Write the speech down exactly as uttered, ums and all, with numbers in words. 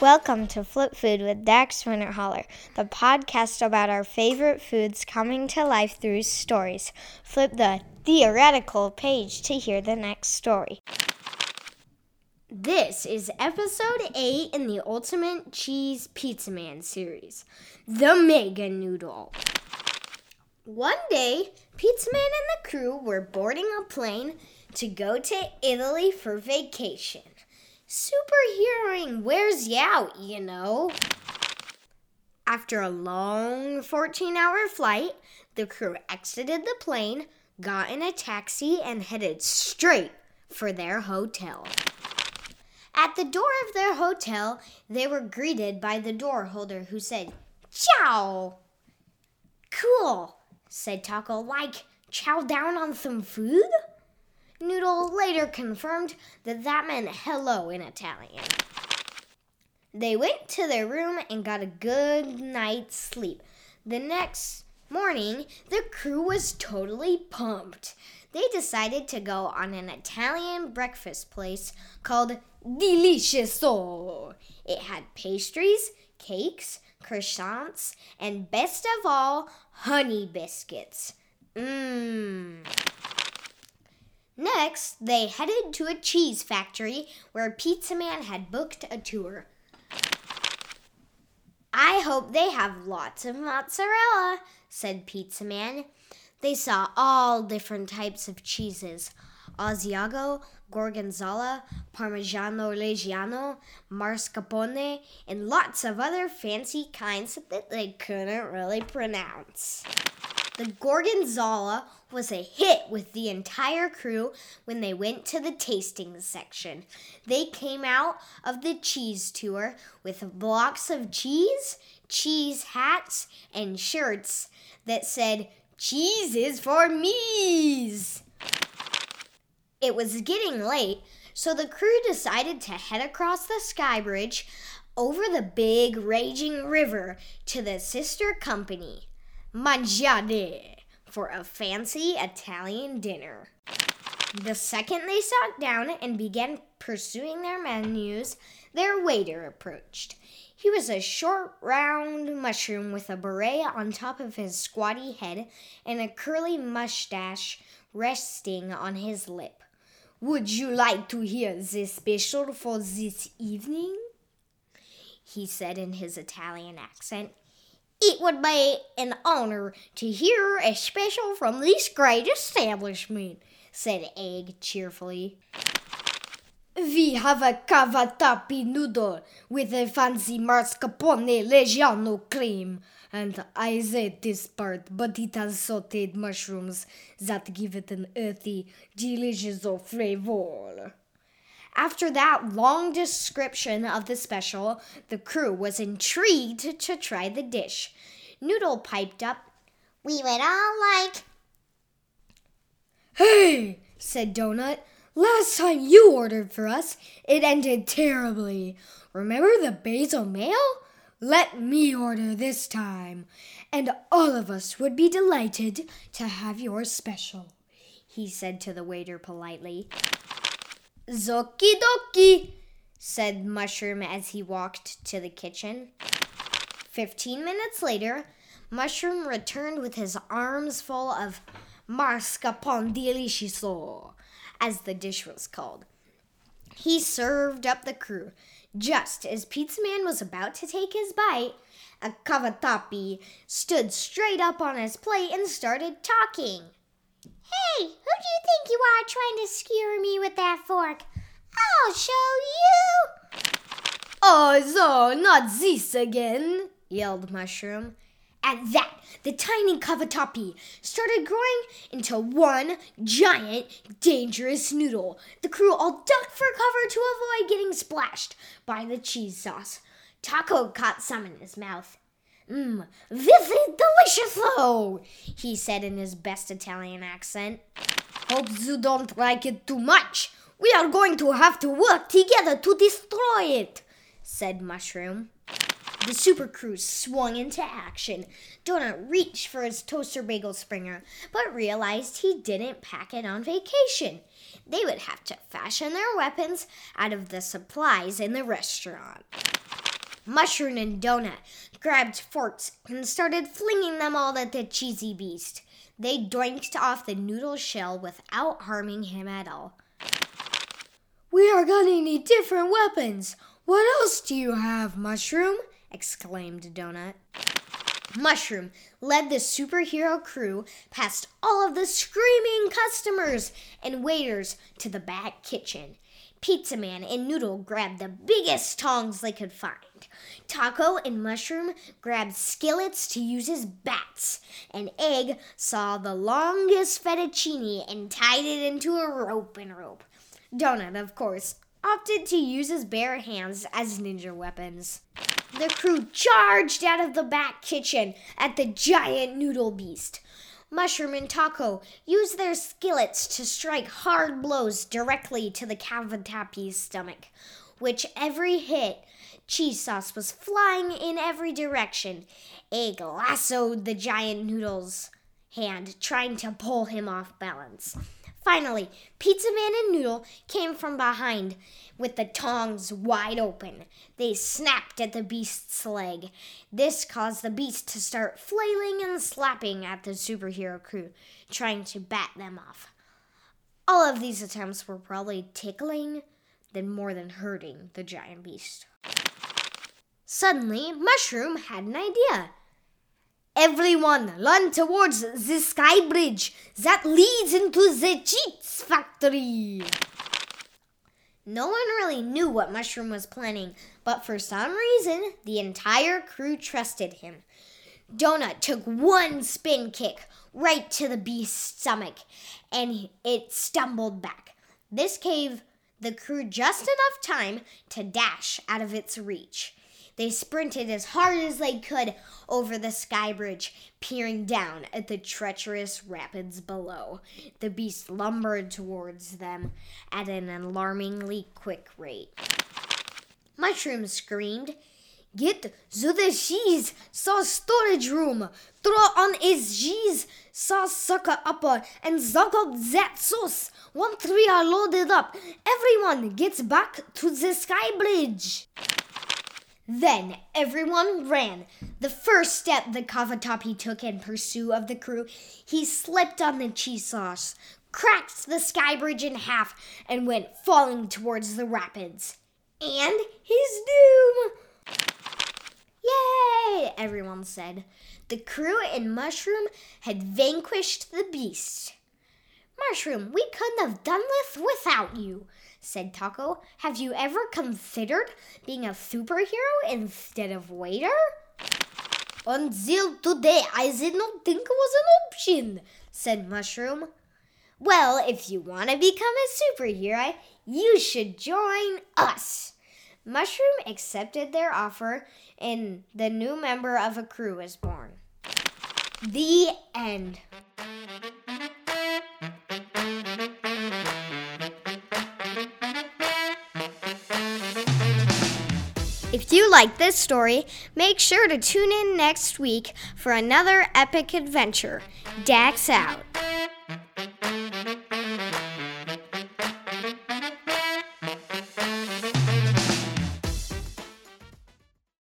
Welcome to Flip Food with Dax Winterholler, the podcast about our favorite foods coming to life through stories. Flip the theoretical page to hear the next story. This is episode eight in the Ultimate Cheese Pizza Man series, the MEGA Noodle. One day, Pizza Man and the crew were boarding a plane to go to Italy for vacation. Superheroing wears you out, you know. After a long fourteen-hour flight, the crew exited the plane, got in a taxi, and headed straight for their hotel. At the door of their hotel, they were greeted by the door holder who said, "Ciao!" "Cool," said Taco, "like chow down on some food?" Noodle later confirmed that that meant hello in Italian. They went to their room and got a good night's sleep. The next morning, the crew was totally pumped. They decided to go on an Italian breakfast place called Delicioso. It had pastries, cakes, croissants, and best of all, honey biscuits. Mmm. Next, they headed to a cheese factory where Pizza Man had booked a tour. "I hope they have lots of mozzarella," said Pizza Man. They saw all different types of cheeses: Asiago, Gorgonzola, Parmigiano Reggiano, Mascarpone, and lots of other fancy kinds that they couldn't really pronounce. The Gorgonzola was a hit with the entire crew when they went to the tasting section. They came out of the cheese tour with blocks of cheese, cheese hats, and shirts that said, "Cheese is for me's." It was getting late, so the crew decided to head across the sky bridge over the big raging river to the sister company, Mangiate, for a fancy Italian dinner. The second they sat down and began pursuing their menus, their waiter approached. He was a short, round mushroom with a beret on top of his squatty head and a curly mustache resting on his lip. "Would you like to hear the special for this evening?" he said in his Italian accent. "It would be an honor to hear a special from this great establishment," said Egg cheerfully. "We have a cavatappi noodle with a fancy mascarpone Reggiano cream, and I said this part, but it has sautéed mushrooms that give it an earthy, delicious flavor." After that long description of the special, the crew was intrigued to try the dish. Noodle piped up, "We would all like..." "Hey," said Donut, "last time you ordered for us, it ended terribly. Remember the basil mayo? Let me order this time, and all of us would be delighted to have your special," he said to the waiter politely. "Zoki doki," said Mushroom as he walked to the kitchen. Fifteen minutes later, Mushroom returned with his arms full of mascarpone delicioso, as the dish was called. He served up the crew. Just as Pizza Man was about to take his bite, a cavatappi stood straight up on his plate and started talking. "Hey, who do you think you are trying to skewer me with that fork? I'll show you!" "Oh, so not this again!" yelled Mushroom. At that, the tiny cavatappi started growing into one giant, dangerous noodle. The crew all ducked for cover to avoid getting splashed by the cheese sauce. Taco caught some in his mouth. "Mmm, this is delicious though," he said in his best Italian accent. "Hope you don't like it too much. We are going to have to work together to destroy it," said Mushroom. The super crew swung into action. Donut reached for his toaster bagel springer, but realized he didn't pack it on vacation. They would have to fashion their weapons out of the supplies in the restaurant. mushroom, and donut, grabbed forks, and started flinging them all at the cheesy beast. They doinked off the noodle shell without harming him at all. "We are gonna need different weapons. What else do you have, Mushroom?" exclaimed Donut. Mushroom led the superhero crew past all of the screaming customers and waiters to the back kitchen. Pizza Man and Noodle grabbed the biggest tongs they could find. Taco and Mushroom grabbed skillets to use as bats. An egg saw the longest fettuccine and tied it into a rope and rope. Donut, of course, opted to use his bare hands as ninja weapons. The crew charged out of the back kitchen at the giant noodle beast. Mushroom and Taco used their skillets to strike hard blows directly to the cavatappi's stomach, which every hit, cheese sauce was flying in every direction. Egg lassoed the giant noodle's hand, trying to pull him off balance. Finally, Pizza Man and Noodle came from behind with the tongs wide open. They snapped at the beast's leg. This caused the beast to start flailing and slapping at the superhero crew, trying to bat them off. All of these attempts were probably tickling, then more than hurting the giant beast. Suddenly, Mushroom had an idea. "Everyone, run towards the sky bridge that leads into the cheats factory." No one really knew what Mushroom was planning, but for some reason, the entire crew trusted him. Donut took one spin kick right to the beast's stomach, and it stumbled back. This gave the crew just enough time to dash out of its reach. They sprinted as hard as they could over the sky bridge, peering down at the treacherous rapids below. The beast lumbered towards them at an alarmingly quick rate. Mushroom screamed, "Get to the cheese sauce storage room! Throw on a cheese sauce sucker upper and suck up that sauce! Once we are loaded up, everyone gets back to the sky bridge!" Then everyone ran. The first step the cavatappi took in pursuit of the crew, he slipped on the cheese sauce, cracked the sky bridge in half, and went falling towards the rapids. And his doom! "Yay!" everyone said. The crew and Mushroom had vanquished the beast. "Mushroom, we couldn't have done this without you," said Taco. "Have you ever considered being a superhero instead of waiter?" "Until today, I did not think it was an option," said Mushroom. "Well, if you want to become a superhero, you should join us." Mushroom accepted their offer, and the new member of a crew was born. The end. If you like this story, make sure to tune in next week for another epic adventure. Dax out.